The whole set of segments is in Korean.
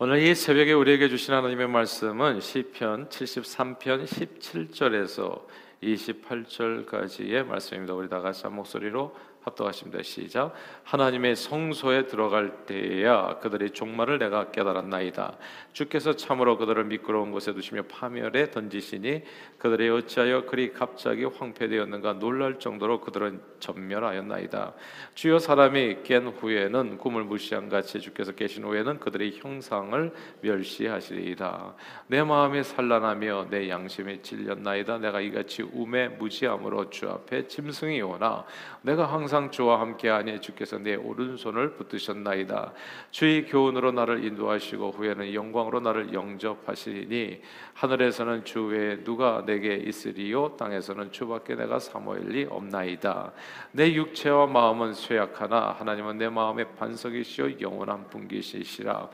오늘 이 새벽에 우리에게 주신 하나님의 말씀은 시편 73편 17절에서 28절까지의 말씀입니다. 우리 다 같이 한 목소리로 합독하십니다. 시작. 하나님의 성소에 들어갈 때에야 그들의 종말을 내가 깨달았나이다. 주께서 참으로 그들을 미끄러운 곳에 두시며 파멸에 던지시니 그들이 어찌하여 그리 갑자기 황폐되었는가 놀랄 정도로 그들은 전멸하였나이다. 주여, 사람이 깬 후에는 꿈을 무시한 같이 주께서 깨신 후에는 그들의 형상을 멸시하시리이다. 내 마음이 산란하며 내 양심이 찔렸나이다. 내가 이같이 우매무지함으로 주 앞에 짐승이 오나 내가 항상 주와 함께하니 주께서 내 오른손을 붙드셨나이다. 주의 교훈으로 나를 인도하시고 후에는 영광으로 나를 영접하시니 하늘에서는 주 외에 누가 내게 있으리요? 땅에서는 주밖에 내가 사모할 리 없나이다. 내 육체와 마음은 쇠약하나 하나님은 내 마음의 반석이시요 영원한 분깃이시라.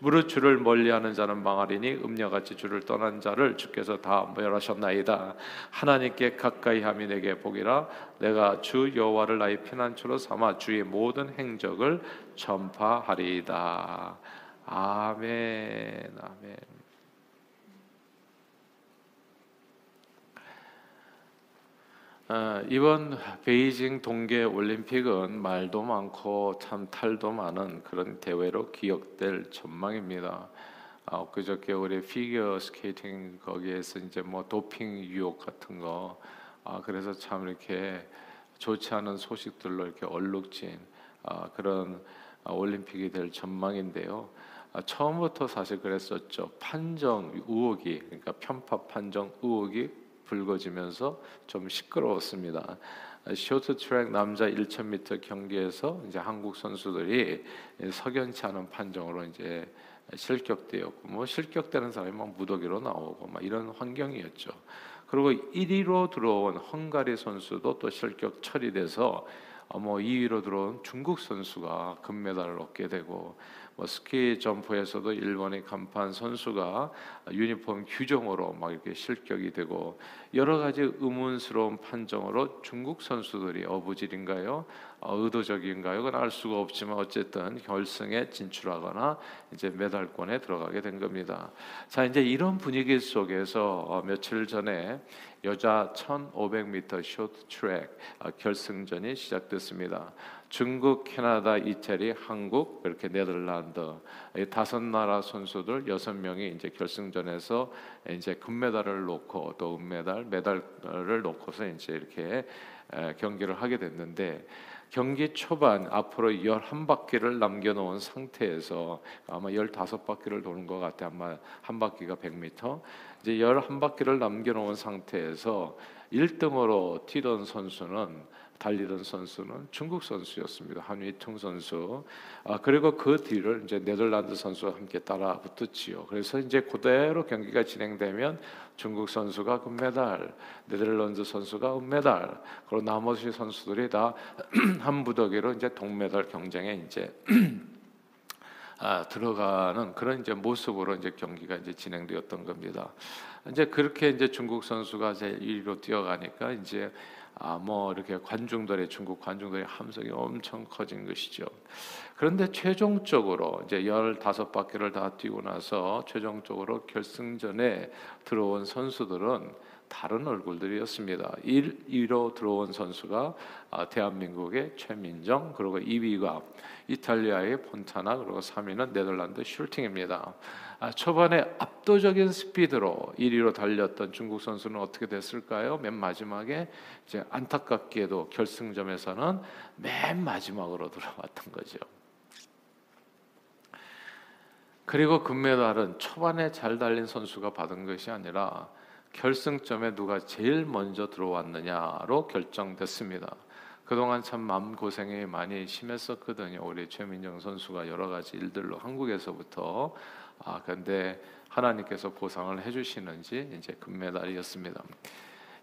무릇 주를 멀리하는 자는 망하리니 음녀같이 주를 떠난 자를 주께서 다 멸하셨나이다. 하나님께 가까이함이 내게 복이라. 내가 주 여호와를 나의 피난처로 삼아 주의 모든 행적을 전파하리이다. 아멘. 아멘. 이번 베이징 동계 올림픽은 말도 많고 참 탈도 많은 그런 대회로 기억될 전망입니다. 그저께 우리 피겨 스케이팅 거기에서 이제 뭐 도핑 유혹 같은 거 그래서 참 이렇게 좋지 않은 소식들로 이렇게 얼룩진 그런 올림픽이 될 전망인데요. 처음부터 사실 그랬었죠. 판정 의혹이, 그러니까 편파 판정 의혹이 불거지면서 좀 시끄러웠습니다. 쇼트트랙 남자 1,000m 경기에서 이제 한국 선수들이 석연치 않은 판정으로 이제 실격되었고, 뭐 실격되는 사람이 막 무더기로 나오고 막 이런 환경이었죠. 그리고 1위로 들어온 헝가리 선수도 또 실격 처리돼서 뭐 2위로 들어온 중국 선수가 금메달을 얻게 되고, 뭐 스키 점프에서도 일본의 간판 선수가 유니폼 규정으로 막 이렇게 실격이 되고, 여러 가지 의문스러운 판정으로 중국 선수들이 어부질인가요? 의도적인가요? 그건 알 수가 없지만 어쨌든 결승에 진출하거나 이제 메달권에 들어가게 된 겁니다. 자, 이제 이런 분위기 속에서 며칠 전에 여자 1500m 쇼트트랙 결승전이 시작됐습니다. 중국, 캐나다, 이태리, 한국, 이렇게 네덜란드, 이 5나라 선수들 6명이 이제 결승전에서 이제 금메달을 놓고 또 은메달, 메달을 놓고서 이제 이렇게 경기를 하게 됐는데, 경기 초반 앞으로 11바퀴를 남겨놓은 상태에서 아마 15바퀴를 도는 것 같아요. 아마 한 바퀴가 100m, 이제 11바퀴를 남겨놓은 상태에서 1등으로 달리던 선수는 중국 선수였습니다. 한위퉁 선수. 그리고 그 뒤를 이제 네덜란드 선수와 함께 따라 붙었지요. 그래서 이제 그대로 경기가 진행되면 중국 선수가 금메달, 네덜란드 선수가 은메달, 그리고 나머지 선수들이 다 한 무더기로 이제 동메달 경쟁에 이제 들어가는 그런 이제 모습으로 이제 경기가 이제 진행되었던 겁니다. 이제 그렇게 이제 중국 선수가 제 1위로 뛰어가니까 이제 뭐 이렇게 관중들의, 중국 관중들의 함성이 엄청 커진 것이죠. 그런데 최종적으로 이제 15바퀴를 다 뛰고 나서 최종적으로 결승전에 들어온 선수들은 다른 얼굴들이었습니다. 1위로 들어온 선수가 대한민국의 최민정, 그리고 2위가 이탈리아의 폰타나, 그리고 3위는 네덜란드 슐팅입니다. 초반에 압도적인 스피드로 1위로 달렸던 중국 선수는 어떻게 됐을까요? 맨 마지막에 이제 안타깝게도 결승점에서는 맨 마지막으로 들어왔던 거죠. 그리고 금메달은 초반에 잘 달린 선수가 받은 것이 아니라 결승점에 누가 제일 먼저 들어왔느냐로 결정됐습니다. 그동안 참 마음고생이 많이 심했었거든요. 우리 최민정 선수가 여러 가지 일들로 한국에서부터, 근데 하나님께서 보상을 해주시는지 이제 금메달이었습니다.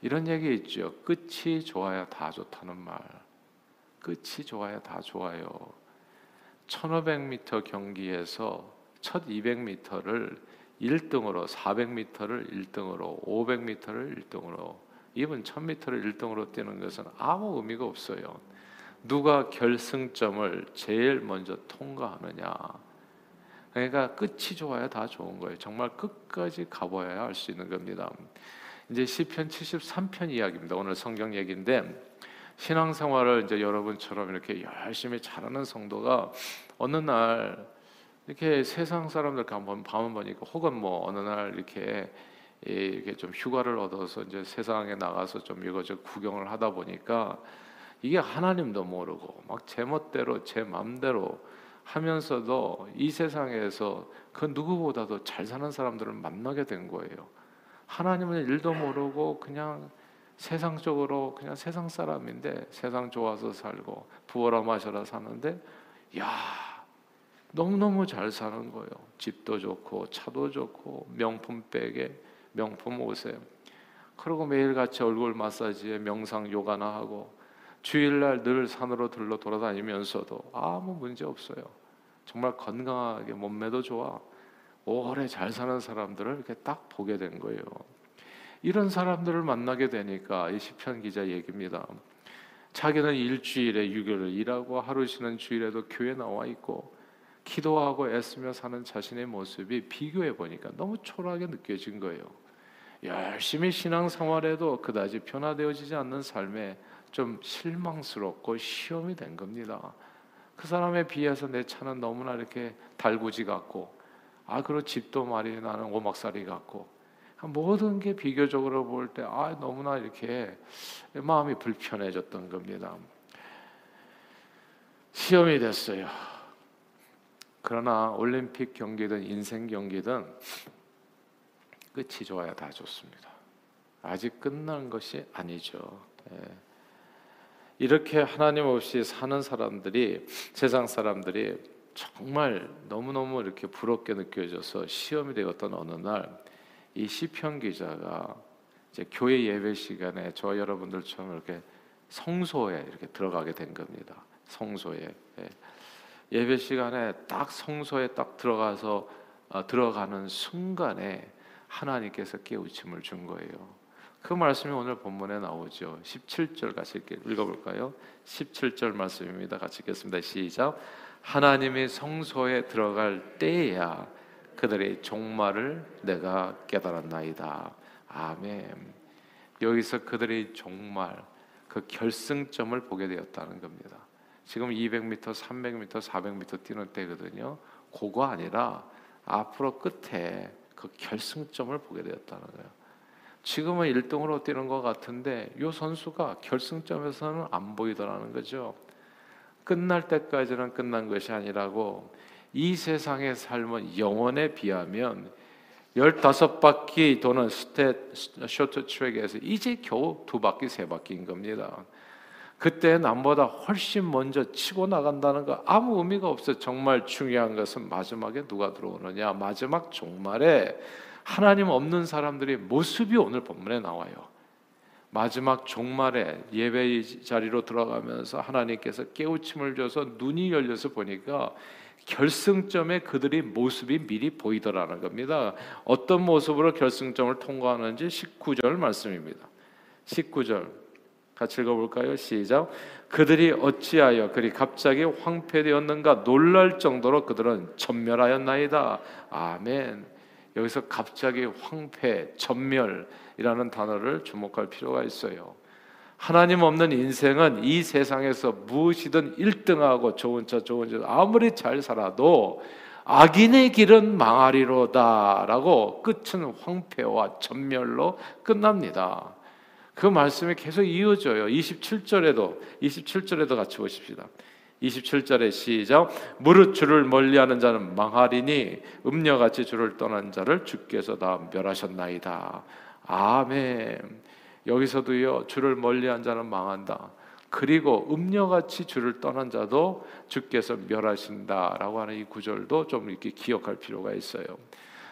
이런 얘기 있죠. 끝이 좋아야 다 좋다는 말. 끝이 좋아야 다 좋아요. 1500m 경기에서 첫 200m를 1등으로, 400m를 1등으로, 500m를 1등으로, 이번 1000m를 1등으로 뛰는 것은 아무 의미가 없어요. 누가 결승점을 제일 먼저 통과하느냐, 그러니까 끝이 좋아야 다 좋은 거예요. 정말 끝까지 가봐야 알 수 있는 겁니다. 이제 시편 73편 이야기입니다. 오늘 성경 얘기인데, 신앙생활을 이제 여러분처럼 이렇게 열심히 잘하는 성도가 어느 날 이렇게 세상 사람들과 한번 밤을 보니까, 혹은 뭐 어느 날 이렇게 좀 휴가를 얻어서 이제 세상에 나가서 좀 이거저거 구경을 하다 보니까 이게 하나님도 모르고 막 제멋대로 제 맘대로 하면서도 이 세상에서 그 누구보다도 잘 사는 사람들을 만나게 된 거예요. 하나님은 일도 모르고 그냥 세상적으로 그냥 세상 사람인데, 세상 좋아서 살고 부어라 마셔라 사는데, 야, 너무너무 잘 사는 거예요. 집도 좋고 차도 좋고 명품 백에 명품 옷에, 그리고 매일같이 얼굴 마사지에 명상 요가나 하고, 주일날 늘 산으로 들러 돌아다니면서도 아무 문제 없어요. 정말 건강하게 몸매도 좋아, 오래 잘 사는 사람들을 이렇게 딱 보게 된 거예요. 이런 사람들을 만나게 되니까, 이 시편 기자 얘기입니다. 자기는 일주일에 6일을 일하고 하루 쉬는 주일에도 교회 나와 있고 기도하고 애쓰며 사는 자신의 모습이 비교해 보니까 너무 초라하게 느껴진 거예요. 열심히 신앙생활해도 그다지 변화되어지지 않는 삶에 좀 실망스럽고 시험이 된 겁니다. 그 사람에 비해서 내 차는 너무나 이렇게 달구지 같고, 그리고 집도 말이 나는 오막살이 같고, 모든 게 비교적으로 볼 때 너무나 이렇게 마음이 불편해졌던 겁니다. 시험이 됐어요. 그러나 올림픽 경기든 인생 경기든 끝이 좋아야 다 좋습니다. 아직 끝난 것이 아니죠. 이렇게 하나님 없이 사는 사람들이, 세상 사람들이 정말 너무너무 이렇게 부럽게 느껴져서 시험이 되었던 어느 날, 이 시편 기자가 이제 교회 예배 시간에 저와 여러분들처럼 이렇게 성소에 이렇게 들어가게 된 겁니다. 성소에, 예배 시간에 딱 성소에 딱 들어가서 들어가는 순간에 하나님께서 깨우침을 준 거예요. 그 말씀이 오늘 본문에 나오죠. 17절 같이 읽어볼까요? 17절 말씀입니다. 같이 읽겠습니다. 시작. 하나님이 성소에 들어갈 때에야 그들의 종말을 내가 깨달았나이다. 아멘. 여기서 그들의 종말, 그 결승점을 보게 되었다는 겁니다. 지금 200m, 300m, 400m 뛰는 때거든요. 그거 아니라 앞으로 끝에 그 결승점을 보게 되었다는 거예요. 지금은 1등으로 뛰는 것 같은데 이 선수가 결승점에서는 안 보이더라는 거죠. 끝날 때까지는 끝난 것이 아니라고. 이 세상의 삶은 영원에 비하면 15바퀴 도는 쇼트트랙에서 이제 겨우 2바퀴 3바퀴인 겁니다. 그때 남보다 훨씬 먼저 치고 나간다는 거 아무 의미가 없어요. 정말 중요한 것은 마지막에 누가 들어오느냐. 마지막 종말에 하나님 없는 사람들의 모습이 오늘 본문에 나와요. 마지막 종말에 예배의 자리로 들어가면서 하나님께서 깨우침을 줘서 눈이 열려서 보니까 결승점에 그들의 모습이 미리 보이더라는 겁니다. 어떤 모습으로 결승점을 통과하는지 19절 말씀입니다. 19절 같이 읽어볼까요? 시작. 그들이 어찌하여 그리 갑자기 황폐되었는가 놀랄 정도로 그들은 전멸하였나이다. 아멘. 여기서 갑자기 황폐, 전멸이라는 단어를 주목할 필요가 있어요. 하나님 없는 인생은 이 세상에서 무엇이든 1등하고 좋은 차 아무리 잘 살아도 악인의 길은 망하리로다라고 끝은 황폐와 전멸로 끝납니다. 그 말씀이 계속 이어져요. 27절에도 같이 보십시다. 27절에 시작. 무릇 주를 멀리하는 자는 망하리니 음녀같이 주를 떠난 자를 주께서 다 멸하셨나이다. 아멘. 여기서도요, 주를 멀리한 자는 망한다, 그리고 음녀같이 주를 떠난 자도 주께서 멸하신다라고 하는 이 구절도 좀 이렇게 기억할 필요가 있어요.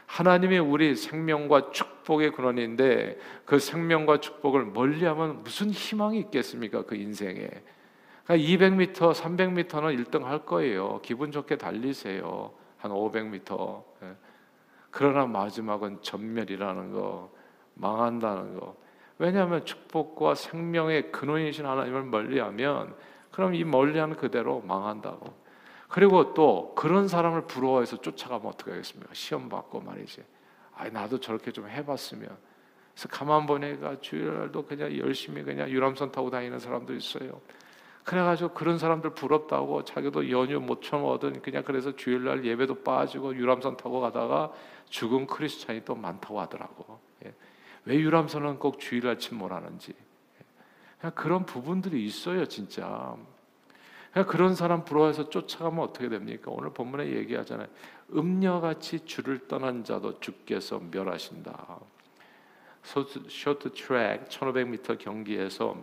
하나님이 우리 생명과 축복의 근원인데 그 생명과 축복을 멀리하면 무슨 희망이 있겠습니까? 그 인생에. 그러니까 200m, 300m는 1등 할 거예요. 기분 좋게 달리세요. 한 500m. 그러나 마지막은 전멸이라는 거, 망한다는 거. 왜냐하면 축복과 생명의 근원이신 하나님을 멀리하면, 그럼 이 멀리한 그대로 망한다고. 그리고 또 그런 사람을 부러워해서 쫓아가면 어떻게 하겠습니까? 시험 받고 말이지. 아, 나도 저렇게 좀 해봤으면. 그래서 가만 보니까 주일날도 그냥 열심히 그냥 유람선 타고 다니는 사람도 있어요. 그래가지고 그런 사람들 부럽다고 자기도 연휴 못 쳐먹든 그냥 그래서 주일날 예배도 빠지고 유람선 타고 가다가 죽은 크리스찬이 또 많다고 하더라고. 예. 왜 유람선은 꼭 주일날 침몰하는지. 그냥 그런 부분들이 있어요, 진짜. 그냥 그런 사람 부러워해서 쫓아가면 어떻게 됩니까? 오늘 본문에 얘기하잖아요. 음녀같이 주를 떠난 자도 주께서 멸하신다. 쇼트트랙 1500m 경기에서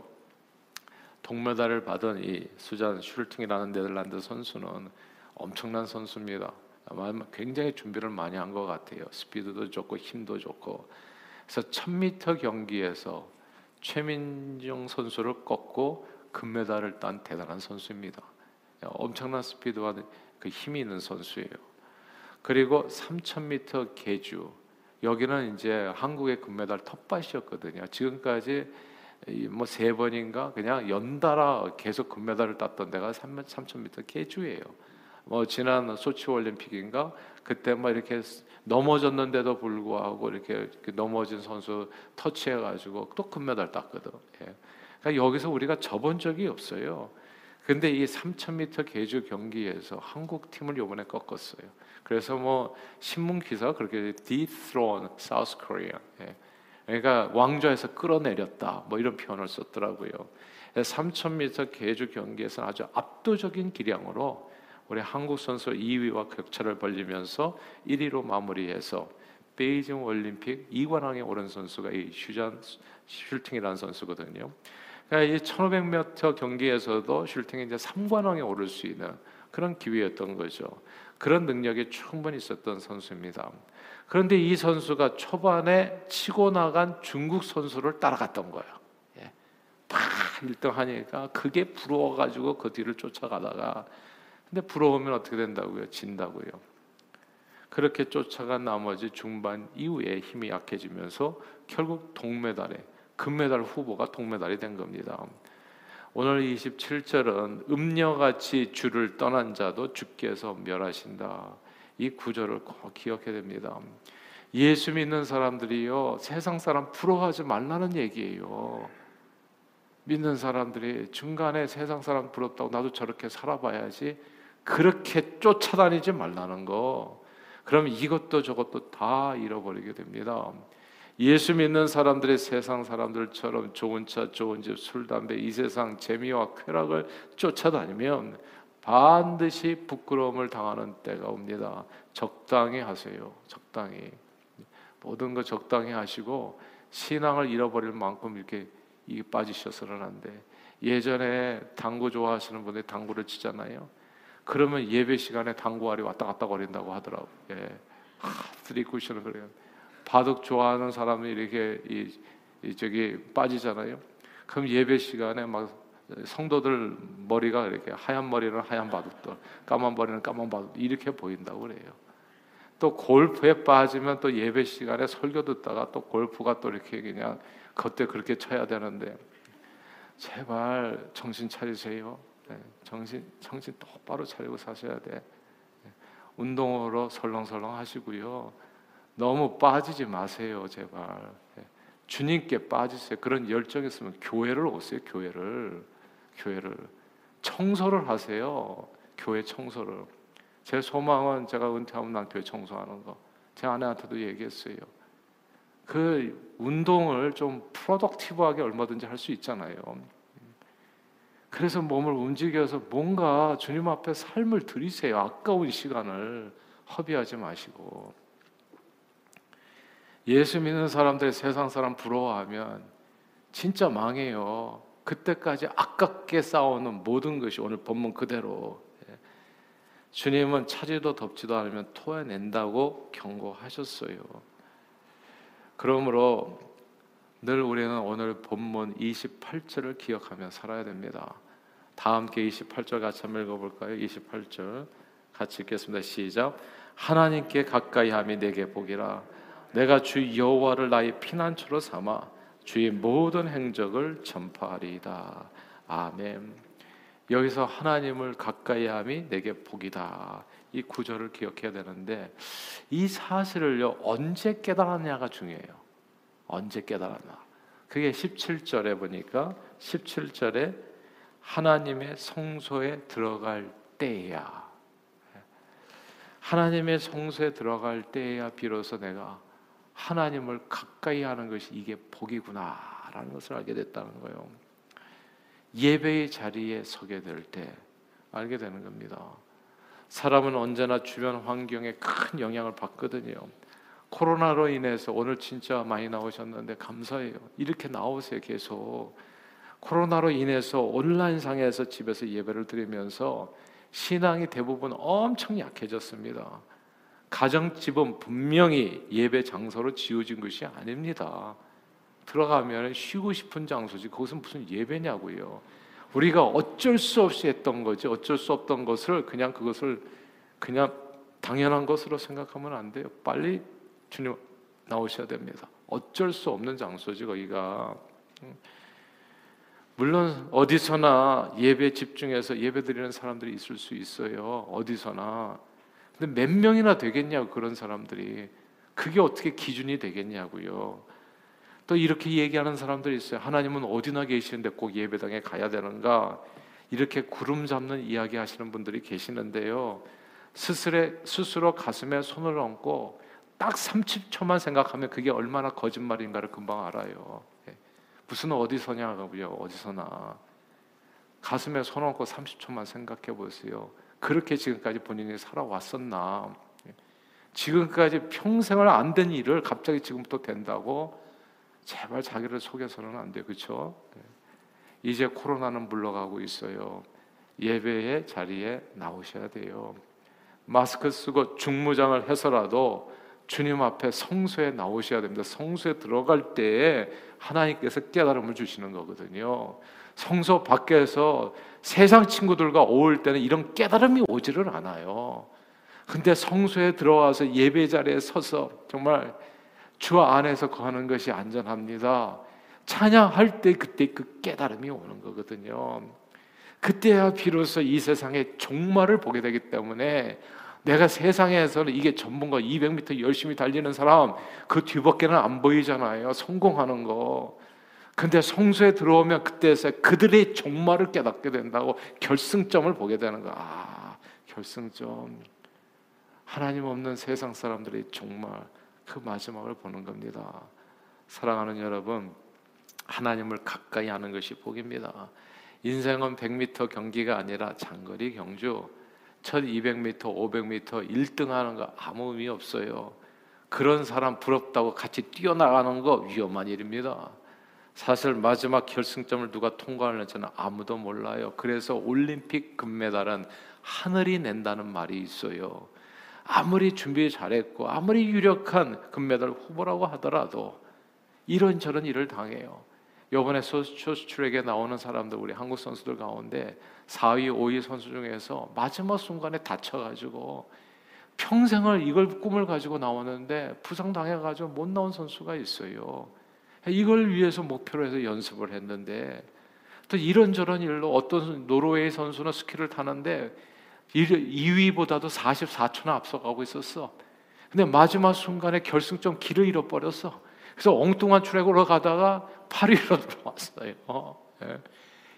동메달을 받은 이 수잔 슐팅이라는 네덜란드 선수는 엄청난 선수입니다. 아마 굉장히 준비를 많이 한 것 같아요. 스피드도 좋고 힘도 좋고. 그래서 1000m 경기에서 최민정 선수를 꺾고 금메달을 딴 대단한 선수입니다. 엄청난 스피드와 그 힘이 있는 선수예요. 그리고 3000m 계주, 여기는 이제 한국의 금메달 텃밭이었거든요. 지금까지 뭐 3번인가 그냥 연달아 계속 금메달을 땄던 데가 3000m 계주예요. 뭐 지난 소치 올림픽인가 그때 막 이렇게 넘어졌는데도 불구하고 이렇게 넘어진 선수 터치해가지고 또 금메달 땄거든. 예. 그러니까 여기서 우리가 접은 적이 없어요. 근데 이 3000m 계주 경기에서 한국 팀을 요번에 꺾었어요. 그래서 뭐 신문 기사가 그렇게 dethrone South Korea, 예. 그러니까 왕좌에서 끌어내렸다 뭐 이런 표현을 썼더라고요. 3000m 계주 경기에서 아주 압도적인 기량으로 우리 한국 선수 2위와 격차를 벌리면서 1위로 마무리해서 베이징 올림픽 2관왕에 오른 선수가 이 슈잔 슐팅이라는 선수거든요. 그러니까 이 1500m 경기에서도 슐팅이 이제 3관왕에 오를 수 있는 그런 기회였던 거죠. 그런 능력이 충분히 있었던 선수입니다. 그런데 이 선수가 초반에 치고 나간 중국 선수를 따라갔던 거예요. 예. 다 1등 하니까 그게 부러워가지고 그 뒤를 쫓아가다가, 근데 부러우면 어떻게 된다고요? 진다고요. 그렇게 쫓아간 나머지 중반 이후에 힘이 약해지면서 결국 동메달에 금메달 후보가 동메달이 된 겁니다. 오늘 27절은 음녀같이 주를 떠난 자도 주께서 멸하신다. 이 구절을 꼭 기억해야 됩니다. 예수 믿는 사람들이요, 세상 사람 부러워하지 말라는 얘기예요. 믿는 사람들이 중간에 세상 사람 부럽다고 나도 저렇게 살아봐야지, 그렇게 쫓아다니지 말라는 거. 그럼 이것도 저것도 다 잃어버리게 됩니다. 예수 믿는 사람들이 세상 사람들처럼 좋은 차, 좋은 집, 술, 담배, 이 세상 재미와 쾌락을 쫓아다니면 반드시 부끄러움을 당하는 때가 옵니다. 적당히 하세요. 적당히. 모든 거 적당히 하시고 신앙을 잃어버릴 만큼 이렇게 빠지셔서는 안 돼. 예전에 당구 좋아하시는 분들이 당구를 치잖아요. 그러면 예배 시간에 당구알이 왔다 갔다 거린다고 하더라고요. 예. 들이꾸시는 그래요. 바둑 좋아하는 사람이 이렇게 저기 빠지잖아요. 그럼 예배 시간에 막 성도들 머리가 이렇게 하얀 머리는 하얀 바둑돌, 까만 머리는 까만 바둑돌 이렇게 보인다고 그래요. 또 골프에 빠지면 또 예배 시간에 설교 듣다가 또 골프가 또 이렇게 그냥 그때 그렇게 쳐야 되는데, 제발 정신 차리세요. 정신 똑바로 차리고 사셔야 돼. 운동으로 설렁설렁 하시고요. 너무 빠지지 마세요, 제발. 주님께 빠지세요. 그런 열정이 있으면 교회를 오세요, 교회를. 교회를. 청소를 하세요, 교회 청소를. 제 소망은 제가 은퇴하면 난 교회 청소하는 거. 제 아내한테도 얘기했어요. 그 운동을 좀 프로덕티브하게 얼마든지 할 수 있잖아요. 그래서 몸을 움직여서 뭔가 주님 앞에 삶을 드리세요. 아까운 시간을 허비하지 마시고. 예수 믿는 사람들이 세상 사람 부러워하면 진짜 망해요. 그때까지 아깝게 싸우는 모든 것이 오늘 본문 그대로. 주님은 차지도 덥지도 않으면 토해낸다고 경고하셨어요. 그러므로 늘 우리는 오늘 본문 28절을 기억하며 살아야 됩니다. 다 함께 28절 같이 한번 읽어볼까요? 28절 같이 읽겠습니다. 시작. 하나님께 가까이함이 내게 복이라. 내가 주 여호와를 나의 피난처로 삼아 주의 모든 행적을 전파하리이다. 아멘. 여기서 하나님을 가까이함이 내게 복이다. 이 구절을 기억해야 되는데 이 사실을요 언제 깨달았냐가 중요해요. 언제 깨달았나. 그게 17절에 보니까 17절에 하나님의 성소에 들어갈 때야. 하나님의 성소에 들어갈 때야 비로소 내가 하나님을 가까이 하는 것이 이게 복이구나라는 것을 알게 됐다는 거예요. 예배의 자리에 서게 될 때 알게 되는 겁니다. 사람은 언제나 주변 환경에 큰 영향을 받거든요. 코로나로 인해서 오늘 진짜 많이 나오셨는데 감사해요. 이렇게 나오세요. 계속 코로나로 인해서 온라인상에서 집에서 예배를 드리면서 신앙이 대부분 엄청 약해졌습니다. 가정집은 분명히 예배 장소로 지어진 것이 아닙니다. 들어가면 쉬고 싶은 장소지 그것은 무슨 예배냐고요. 우리가 어쩔 수 없이 했던 거지 어쩔 수 없던 것을 그것을 당연한 것으로 생각하면 안 돼요. 빨리 주님 나오셔야 됩니다. 어쩔 수 없는 장소지 거기가. 물론 어디서나 예배 집중해서 예배 드리는 사람들이 있을 수 있어요. 어디서나. 근데 몇 명이나 되겠냐고 그런 사람들이. 그게 어떻게 기준이 되겠냐고요. 또 이렇게 얘기하는 사람들이 있어요. 하나님은 어디나 계시는데 꼭 예배당에 가야 되는가. 이렇게 구름 잡는 이야기 하시는 분들이 계시는데요. 스스로 가슴에 손을 얹고 딱 30초만 생각하면 그게 얼마나 거짓말인가를 금방 알아요. 무슨 어디서냐고요. 어디서나. 가슴에 손 얹고 30초만 생각해 보세요. 그렇게 지금까지 본인이 살아왔었나. 지금까지 평생을 안 된 일을 갑자기 지금부터 된다고. 제발 자기를 속여서는 안 돼요. 그렇죠? 이제 코로나는 물러가고 있어요. 예배의 자리에 나오셔야 돼요. 마스크 쓰고 중무장을 해서라도 주님 앞에 성소에 나오셔야 됩니다. 성소에 들어갈 때에 하나님께서 깨달음을 주시는 거거든요. 성소 밖에서 세상 친구들과 어울 때는 이런 깨달음이 오지를 않아요. 근데 성소에 들어와서 예배 자리에 서서 정말 주 안에서 거하는 것이 안전합니다. 찬양할 때 그때 그 깨달음이 오는 거거든요. 그때야 비로소 이 세상의 종말을 보게 되기 때문에 내가 세상에서는 이게 전문가 200m 열심히 달리는 사람 그 뒤밖에는 안 보이잖아요. 성공하는 거. 근데 성소에 들어오면 그때서 그들의 종말을 깨닫게 된다고 결승점을 보게 되는 거. 아, 결승점. 하나님 없는 세상 사람들의 종말. 그 마지막을 보는 겁니다. 사랑하는 여러분, 하나님을 가까이 하는 것이 복입니다. 인생은 100m 경기가 아니라 장거리 경주. 1200m, 500m 1등하는 거 아무 의미 없어요. 그런 사람 부럽다고 같이 뛰어나가는 거 위험한 일입니다. 사실 마지막 결승점을 누가 통과하는지는 아무도 몰라요. 그래서 올림픽 금메달은 하늘이 낸다는 말이 있어요. 아무리 준비 잘했고 아무리 유력한 금메달 후보라고 하더라도 이런저런 일을 당해요. 이번에 쇼트트랙에 나오는 사람들 우리 한국 선수들 가운데 4위, 5위 선수 중에서 마지막 순간에 다쳐가지고 평생을 이걸 꿈을 가지고 나오는데 부상당해가지고 못 나온 선수가 있어요. 이걸 위해서 목표로 해서 연습을 했는데 또 이런저런 일로 어떤 노르웨이 선수는 스키를 타는데 2위보다도 44초나 앞서가고 있었어. 근데 마지막 순간에 결승점 길을 잃어버렸어. 그래서 엉뚱한 트랙으로 가다가 8위로 들어왔어요.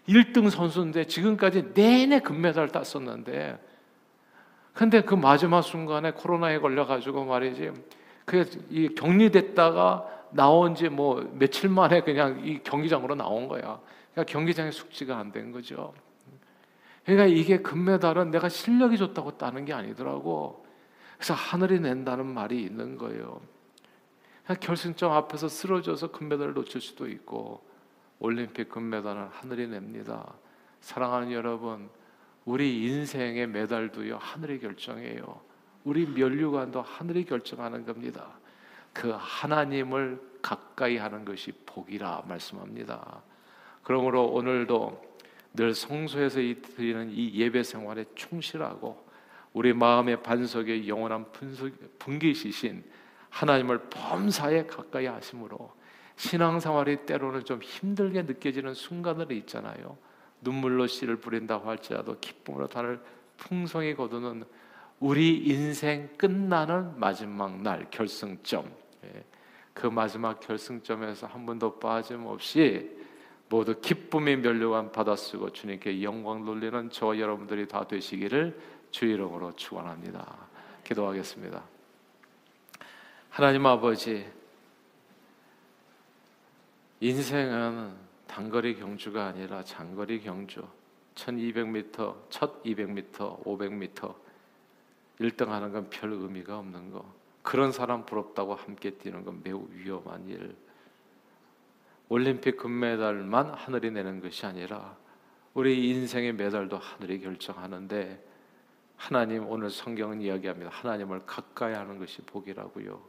1등 선수인데 지금까지 내내 금메달 땄었는데 근데 그 마지막 순간에 코로나에 걸려가지고 말이지 그 격리됐다가 나온 지 뭐 며칠 만에 그냥 이 경기장으로 나온 거야. 그러니까 경기장에 숙지가 안 된 거죠. 그러니까 이게 금메달은 내가 실력이 좋다고 따는 게 아니더라고. 그래서 하늘이 낸다는 말이 있는 거예요. 결승점 앞에서 쓰러져서 금메달을 놓칠 수도 있고 올림픽 금메달은 하늘이 냅니다. 사랑하는 여러분, 우리 인생의 메달도요 하늘이 결정해요. 우리 면류관도 하늘이 결정하는 겁니다. 그 하나님을 가까이 하는 것이 복이라 말씀합니다. 그러므로 오늘도 늘 성소에서 드리는 이 예배 생활에 충실하고 우리 마음의 반석에 영원한 분기시신 하나님을 범사에 가까이 하심으로 신앙생활이 때로는 좀 힘들게 느껴지는 순간들이 있잖아요. 눈물로 씨를 뿌린다고 할지라도 기쁨으로 달을 풍성히 거두는 우리 인생 끝나는 마지막 날 결승점, 그 마지막 결승점에서 한 번도 빠짐없이 모두 기쁨의 면류관 받아쓰고 주님께 영광 돌리는 저 여러분들이 다 되시기를 주의 이름으로 축원합니다. 기도하겠습니다. 하나님 아버지, 인생은 단거리 경주가 아니라 장거리 경주, 1200m, 첫 200m, 500m 1등 하는 건 별 의미가 없는 거, 그런 사람 부럽다고 함께 뛰는 건 매우 위험한 일, 올림픽 금메달만 하늘이 내는 것이 아니라 우리 인생의 메달도 하늘이 결정하는데, 하나님, 오늘 성경은 이야기합니다. 하나님을 가까이 하는 것이 복이라고요.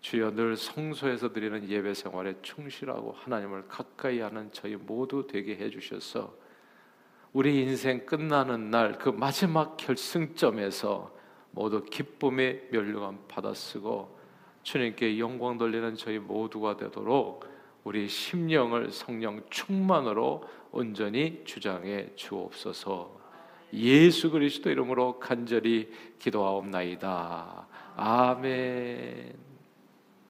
주여, 늘 성소에서 드리는 예배 생활에 충실하고 하나님을 가까이 하는 저희 모두 되게 해주셔서 우리 인생 끝나는 날 그 마지막 결승점에서 모두 기쁨의 면류관 받아쓰고 주님께 영광 돌리는 저희 모두가 되도록 우리 심령을 성령 충만으로 온전히 주장해 주옵소서. 예수 그리스도 이름으로 간절히 기도하옵나이다. 아멘.